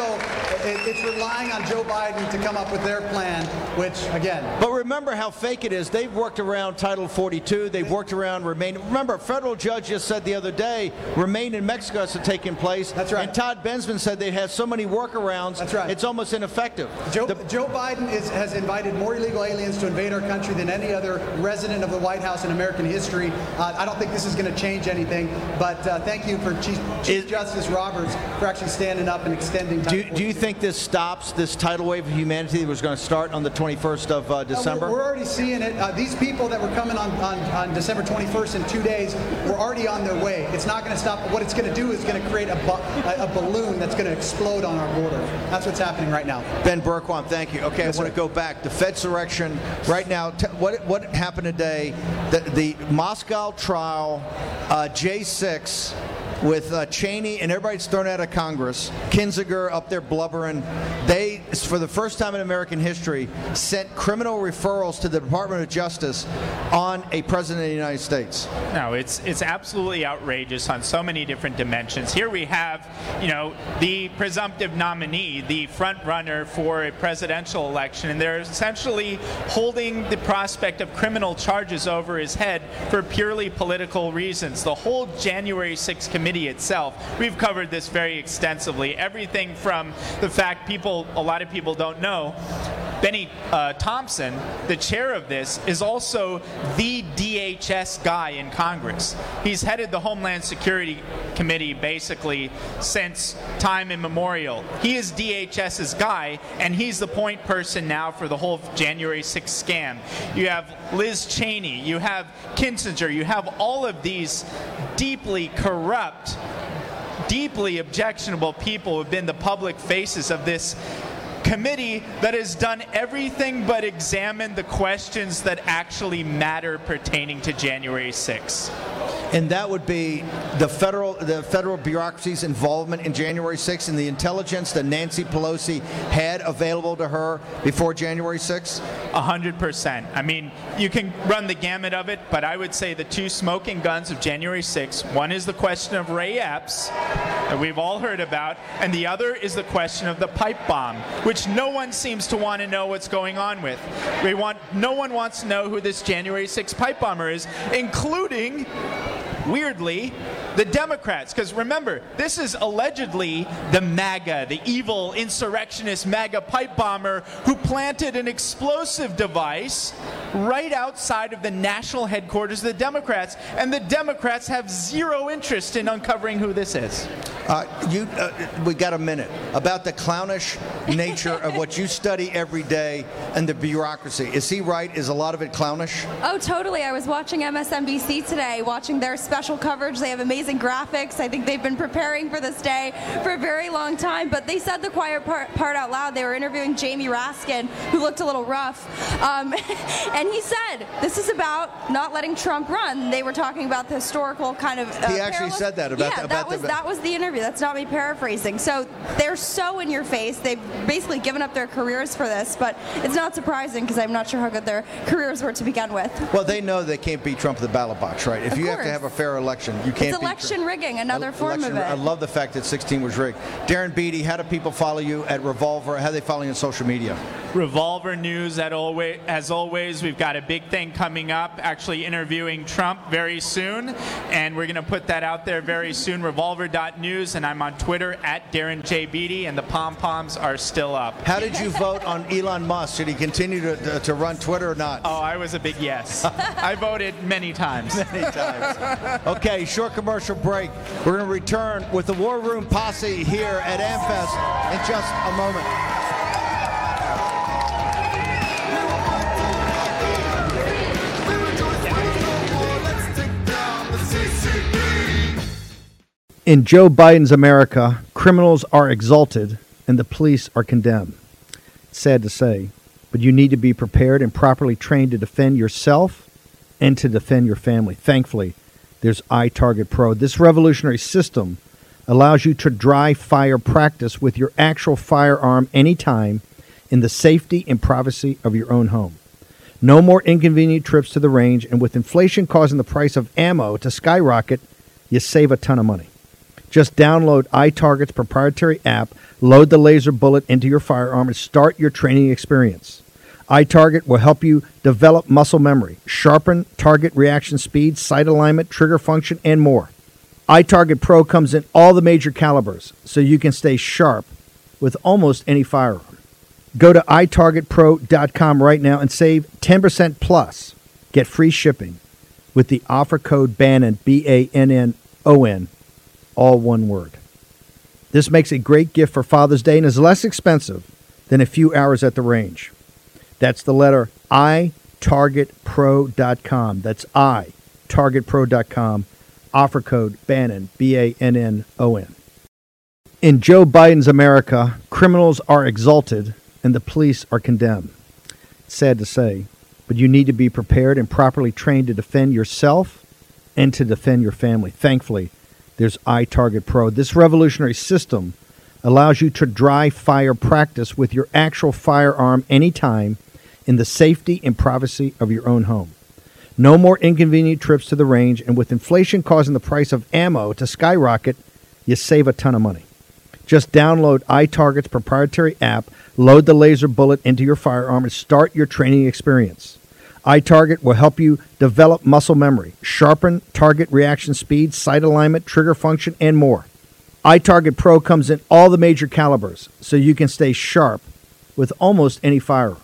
it's relying on Joe Biden to come up with their plan, which, again. But remember how fake it is. They've worked around Title 42. They've worked around Remain. Remember, a federal judge just said the other day, Remain in Mexico has to take in place. That's right. And Todd Bensman said they have so many workarounds, that's right, it's almost ineffective. Joe Biden has invited more illegal aliens to invade our country than any other resident of the White House in American history. I don't think this is going to change anything, but thank you for Chief Justice Roberts for actually standing up and extending. Do you think this stops this tidal wave of humanity that was going to start on the 21st of December? We're already seeing it. These people that were coming on December 21st in 2 days were already on their way. It's not going to stop. What it's going to do is going to create a balloon that's going to explode on our border. That's what's happening right now. Ben Bergquam, thank you. Okay, yes, I want to go back. The Fed's direction right now. What happened today? The Moscow trial, J6. With Cheney and everybody's thrown out of Congress, Kinzinger up there blubbering. They, for the first time in American history, sent criminal referrals to the Department of Justice on a president of the United States. No, it's absolutely outrageous on so many different dimensions. Here we have, the presumptive nominee, the front runner for a presidential election, and they're essentially holding the prospect of criminal charges over his head for purely political reasons. The whole January 6th committee itself. We've covered this very extensively. Everything from the fact a lot of people don't know, Benny Thompson, the chair of this, is also the DHS guy in Congress. He's headed the Homeland Security Committee basically since time immemorial. He is DHS's guy, and he's the point person now for the whole January 6th scam. You have Liz Cheney, you have Kinzinger, you have all of these deeply corrupt, deeply objectionable people who have been the public faces of this committee that has done everything but examine the questions that actually matter pertaining to January 6th. And that would be the federal bureaucracy's involvement in January 6th and the intelligence that Nancy Pelosi had available to her before January 6th? 100%. I mean, you can run the gamut of it, but I would say the 2 smoking guns of January 6th, one is the question of Ray Epps, that we've all heard about, and the other is the question of the pipe bomb, which no one seems to want to know what's going on with. No one wants to know who this January 6th pipe bomber is, including, weirdly, the Democrats, because remember, this is allegedly the MAGA, the evil insurrectionist MAGA pipe bomber who planted an explosive device right outside of the national headquarters of the Democrats, and the Democrats have zero interest in uncovering who this is. We got a minute about the clownish nature of what you study every day and the bureaucracy. Is he right? Is a lot of it clownish? Oh, totally. I was watching MSNBC today, watching their special coverage. They have amazing graphics. I think they've been preparing for this day for a very long time, but they said the quiet part out loud. They were interviewing Jamie Raskin, who looked a little rough, and he said, this is about not letting Trump run. They were talking about the historical kind of... he actually said that about... Yeah, that was the interview. That's not me paraphrasing. So they're so in your face. They've basically given up their careers for this, but it's not surprising because I'm not sure how good their careers were to begin with. Well, they know they can't beat Trump at the ballot box, right? If you have to have a fair election, you can't. It's election rigging, another form of it. I love the fact that 16 was rigged. Darren Beattie, how do people follow you at Revolver? How do they follow you on social media? Revolver News, as always. We've got a big thing coming up, actually interviewing Trump very soon, and we're going to put that out there very soon. Revolver.news. And I'm on Twitter at Darren J. Beattie, and the pom-poms are still up. How did you vote on Elon Musk? Should he continue to run Twitter or not? Oh, I was a big yes. I voted many times. Many times. Okay, short commercial break. We're going to return with the War Room Posse here at AmFest in just a moment. In Joe Biden's America, criminals are exalted and the police are condemned. It's sad to say, but you need to be prepared and properly trained to defend yourself and to defend your family. Thankfully, there's iTarget Pro. This revolutionary system allows you to dry fire practice with your actual firearm anytime in the safety and privacy of your own home. No more inconvenient trips to the range, and with inflation causing the price of ammo to skyrocket, you save a ton of money. Just download iTarget's proprietary app, load the laser bullet into your firearm, and start your training experience. iTarget will help you develop muscle memory, sharpen target reaction speed, sight alignment, trigger function, and more. iTarget Pro comes in all the major calibers, so you can stay sharp with almost any firearm. Go to itargetpro.com right now and save 10% plus. Get free shipping with the offer code Bannon, B-A-N-N-O-N. All one word. This makes a great gift for Father's Day and is less expensive than a few hours at the range. That's the letter itargetpro.com. That's itargetpro.com. Offer code Bannon, B-A-N-N-O-N. In Joe Biden's America, criminals are exalted and the police are condemned. It's sad to say, but you need to be prepared and properly trained to defend yourself and to defend your family. Thankfully, there's iTarget Pro. This revolutionary system allows you to dry fire practice with your actual firearm anytime in the safety and privacy of your own home. No more inconvenient trips to the range, and with inflation causing the price of ammo to skyrocket, you save a ton of money. Just download iTarget's proprietary app, load the laser bullet into your firearm, and start your training experience. iTarget will help you develop muscle memory, sharpen target reaction speed, sight alignment, trigger function, and more. iTarget Pro comes in all the major calibers, so you can stay sharp with almost any firearm.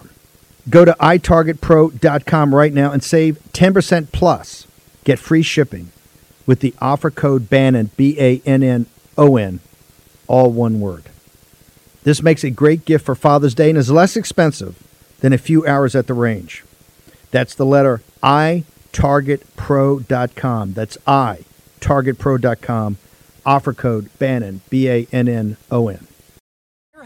Go to itargetpro.com right now and save 10% plus. Get free shipping with the offer code Bannon, B-A-N-N-O-N, all one word. This makes a great gift for Father's Day and is less expensive than a few hours at the range. That's the letter itargetpro.com. That's itargetpro.com. Offer code Bannon, B-A-N-N-O-N. Here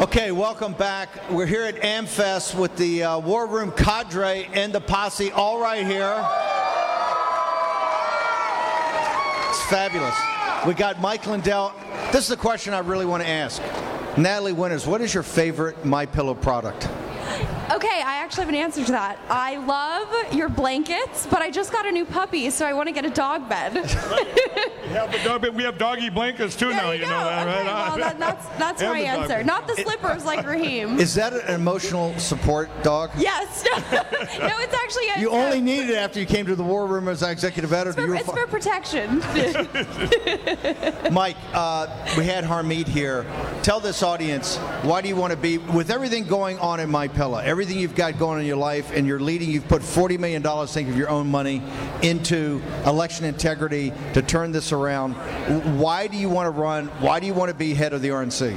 Okay, welcome back. We're here at AmFest with the War Room cadre and the posse all right here. It's fabulous. We got Mike Lindell. This is a question I really want to ask. Natalie Winters, what is your favorite MyPillow product? Okay, I actually have an answer to that. I love your blankets, but I just got a new puppy, so I want to get a dog bed. We have doggy blankets, too, there now. You know that, okay, right? Well, that's my answer. Not the slippers like Raheem. Is that an emotional support dog? Yes. No, it's actually... You only needed it after you came to the War Room as executive editor. It's for protection. Mike, we had Harmeet here. Tell this audience, why do you want to be... With everything going on in MyPillow, everything you've got going on in your life, and you're leading, you've put $40 million, think of your own money, into election integrity to turn this around. Why do you want to run? Why do you want to be head of the RNC?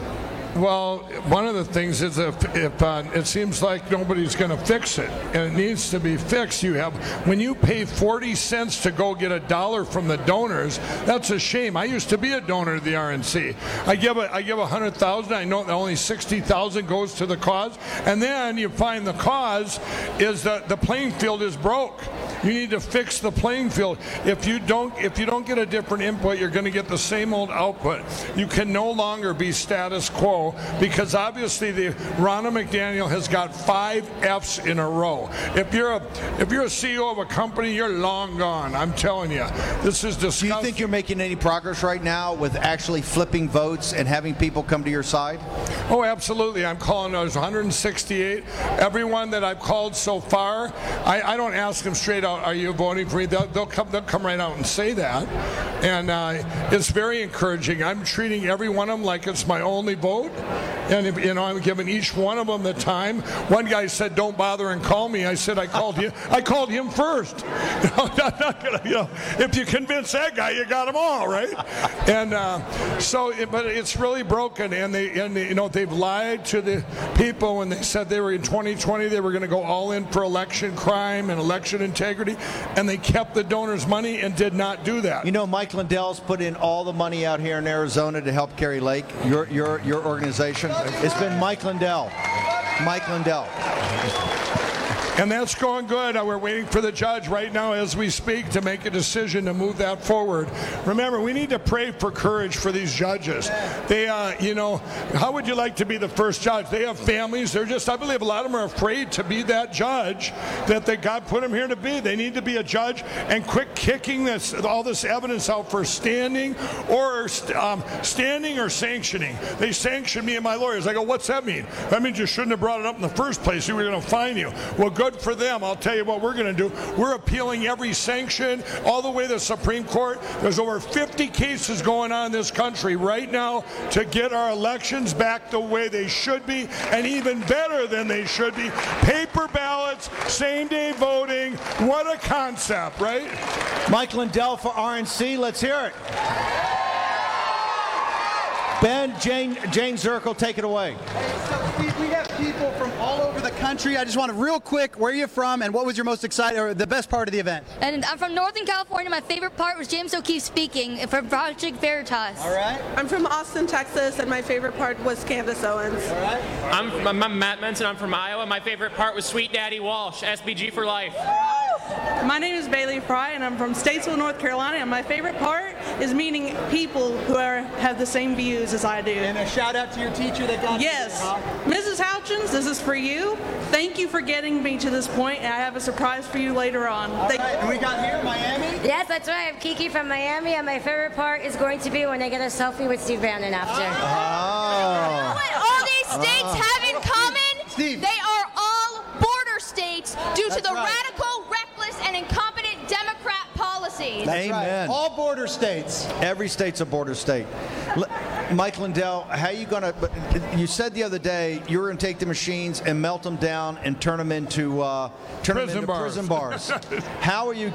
Well, one of the things is if it seems like nobody's going to fix it, and it needs to be fixed. When you pay 40 cents to go get a dollar from the donors, that's a shame. I used to be a donor to the RNC. I give $100,000. I know that only $60,000 goes to the cause, and then you find the cause is that the playing field is broke. You need to fix the playing field. If you don't get a different input, you're going to get the same old output. You can no longer be status quo. Because obviously the Ronna McDaniel has got 5 F's in a row. If you're a CEO of a company, you're long gone. I'm telling you, this is disgusting. Do you think you're making any progress right now with actually flipping votes and having people come to your side? Oh, absolutely. I'm calling those 168. Everyone that I've called so far, I don't ask them straight out, "Are you voting for me?" They'll come right out and say that, and it's very encouraging. I'm treating every one of them like it's my only vote. And I'm giving each one of them the time. One guy said, "Don't bother and call me." I said, "I called you. I called him first." If you convince that guy, you got them all, right? And but it's really broken. And they've lied to the people when they said they were in 2020 they were going to go all in for election crime and election integrity, and they kept the donors' money and did not do that. You know, Mike Lindell's put in all the money out here in Arizona to help Kari Lake. Your organization. It's been Mike Lindell. Mike Lindell. And that's going good. We're waiting for the judge right now as we speak to make a decision to move that forward. Remember, we need to pray for courage for these judges. They, how would you like to be the first judge? They have families. They're just, I believe a lot of them are afraid to be that judge that God put them here to be. They need to be a judge and quit kicking all this evidence out for standing or sanctioning. They sanctioned me and my lawyers. I go, "What's that mean?" "That means you shouldn't have brought it up in the first place. We were going to fine you." Well, good for them. I'll tell you what we're going to do. We're appealing every sanction all the way to the Supreme Court. There's over 50 cases going on in this country right now to get our elections back the way they should be and even better than they should be. Paper ballots, same-day voting. What a concept, right? Mike Lindell for RNC. Let's hear it. Ben, Jane Zirkel, take it away. We have people from all over the country. I just want to real quick, where are you from and what was your most exciting or the best part of the event? And I'm from Northern California. My favorite part was James O'Keefe speaking from Project Veritas. All right. I'm from Austin, Texas, and my favorite part was Candace Owens. All right. I'm Matt Manson. I'm from Iowa. My favorite part was Sweet Daddy Walsh, SBG for life. My name is Bailey Fry, and I'm from Statesville, North Carolina, and my favorite part is meeting people who have the same views as I do. And a shout-out to your teacher that got you. Yes. Mrs. Houchins, this is for you. Thank you for getting me to this point, and I have a surprise for you later on. All right. And we got here, Miami? Yes, that's right. I'm Kiki from Miami, and my favorite part is going to be when I get a selfie with Steve Bannon after. Oh. You know what all these states have in common? Steve. They are all border states due to the radical, reckless, and incompetent Democrat policies. Amen. Right. All border states. Every state's a border state. Mike Lindell, how are you going to? You said the other day you were going to take the machines and melt them down and turn them into prison bars. How are you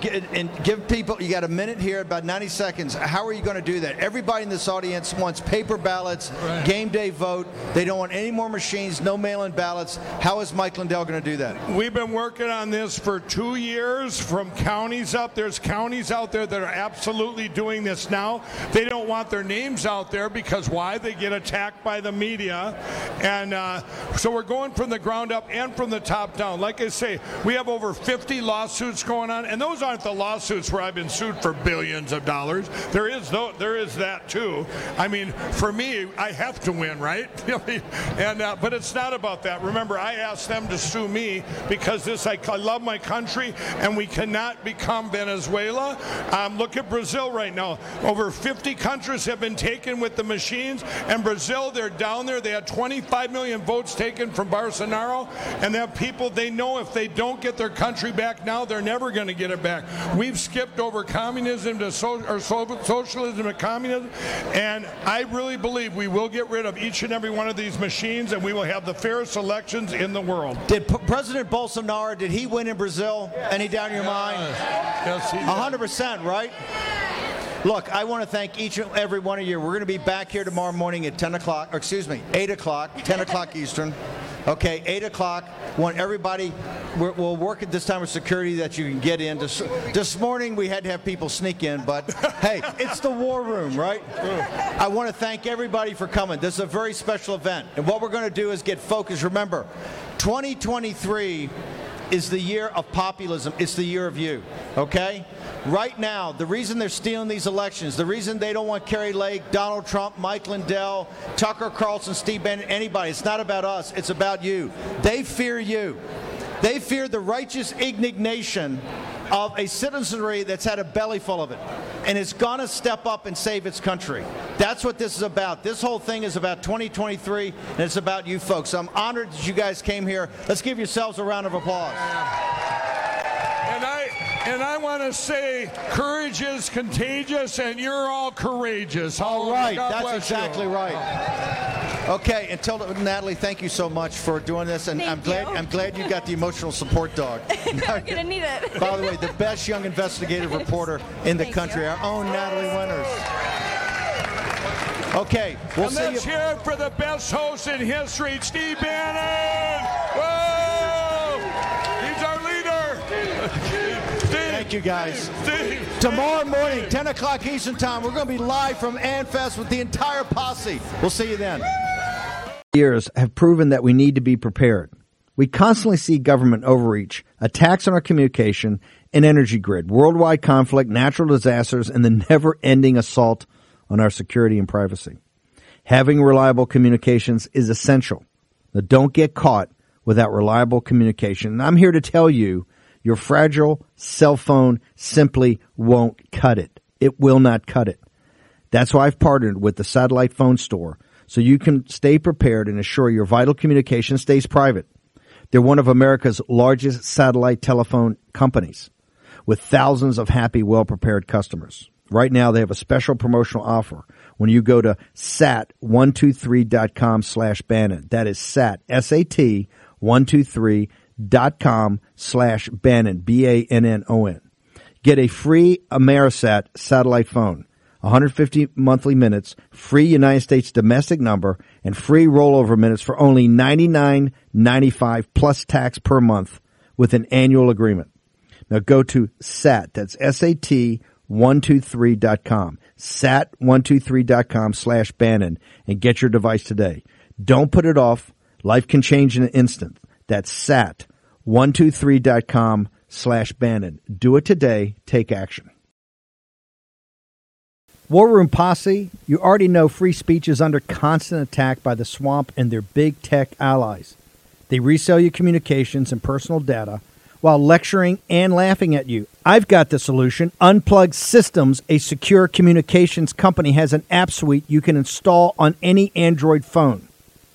give people? You got a minute here, about 90 seconds. How are you going to do that? Everybody in this audience wants paper ballots, game day vote. They don't want any more machines, no mail-in ballots. How is Mike Lindell going to do that? We've been working on this for 2 years. From counties up, there's counties out. out there that are absolutely doing this now. They don't want their names out there because why? They get attacked by the media. And so we're going from the ground up and from the top down. Like I say, we have over 50 lawsuits going on, and those aren't the lawsuits where I've been sued for billions of dollars. There is that too. I mean, for me, I have to win, right? And but it's not about that. Remember, I asked them to sue me because I love my country, and we cannot become Venezuela. Look at Brazil right now. Over 50 countries have been taken with the machines, and Brazil, they're down there. They had 25 million votes taken from Bolsonaro, and they have people, they know if they don't get their country back now, they're never going to get it back. We've skipped over communism to socialism to communism, and I really believe we will get rid of each and every one of these machines, and we will have the fairest elections in the world. Did President Bolsonaro, did he win in Brazil? Yes. Any doubt in your mind? Yes, he did. 100%, right? Look, I want to thank each and every one of you. We're going to be back here tomorrow morning at 8 o'clock, 10 o'clock Eastern. Okay, 8 o'clock. Want everybody, we'll work at this time with security that you can get in. This morning we had to have people sneak in, but hey, it's the War Room, right? I want to thank everybody for coming. This is a very special event. And what we're going to do is get focused. Remember, 2023 is the year of populism. It's the year of you, okay? Right now, the reason they're stealing these elections, the reason they don't want Kari Lake, Donald Trump, Mike Lindell, Tucker Carlson, Steve Bannon, anybody, it's not about us, it's about you. They fear you. They fear the righteous indignation of a citizenry that's had a belly full of it, and it's going to step up and save its country. That's what this is about. This whole thing is about 2023, and it's about you folks. So I'm honored that you guys came here. Let's give yourselves a round of applause. And I want to say courage is contagious, and you're all courageous. All right. That's exactly right. Okay. Until Natalie, thank you so much for doing this, and I'm glad you got the emotional support dog. I'm gonna need it. By the way, the best young investigative reporter in the country, our own Natalie Winters. Okay. We'll see you. And let's hear it for the best host in history, Steve Bannon. Whoa! He's our leader. Thank you, guys. Steve, tomorrow morning, 10 o'clock Eastern Time, we're going to be live from AnFest with the entire posse. We'll see you then. Years have proven that we need to be prepared. We constantly see government overreach, attacks on our communication and energy grid, worldwide conflict, natural disasters, and the never-ending assault on our security and privacy. Having reliable communications is essential. Now, don't get caught without reliable communication. And I'm here to tell you, your fragile cell phone simply won't cut it. It will not cut it. That's why I've partnered with the Satellite Phone Store so you can stay prepared and assure your vital communication stays private. They're one of America's largest satellite telephone companies with thousands of happy, well-prepared customers. Right now, they have a special promotional offer when you go to sat123.com/Bannon. That is SAT, S-A-T, 123.com/Bannon, B-A-N-N-O-N. Get a free Amerisat satellite phone, 150 monthly minutes, free United States domestic number, and free rollover minutes for only $99.95 plus tax per month with an annual agreement. Now go to SAT, that's S-A-T, 123.com, sat123.com/Bannon, and get your device today. Don't put it off. Life can change in an instant. That's sat123.com/Bannon. Do it today. Take action. War Room Posse, you already know free speech is under constant attack by the swamp and their big tech allies. They resell your communications and personal data while lecturing and laughing at you. I've got the solution. Unplug Systems, a secure communications company, has an app suite you can install on any Android phone,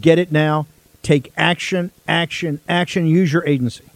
Get it now. Take action, action, action. Use your agency.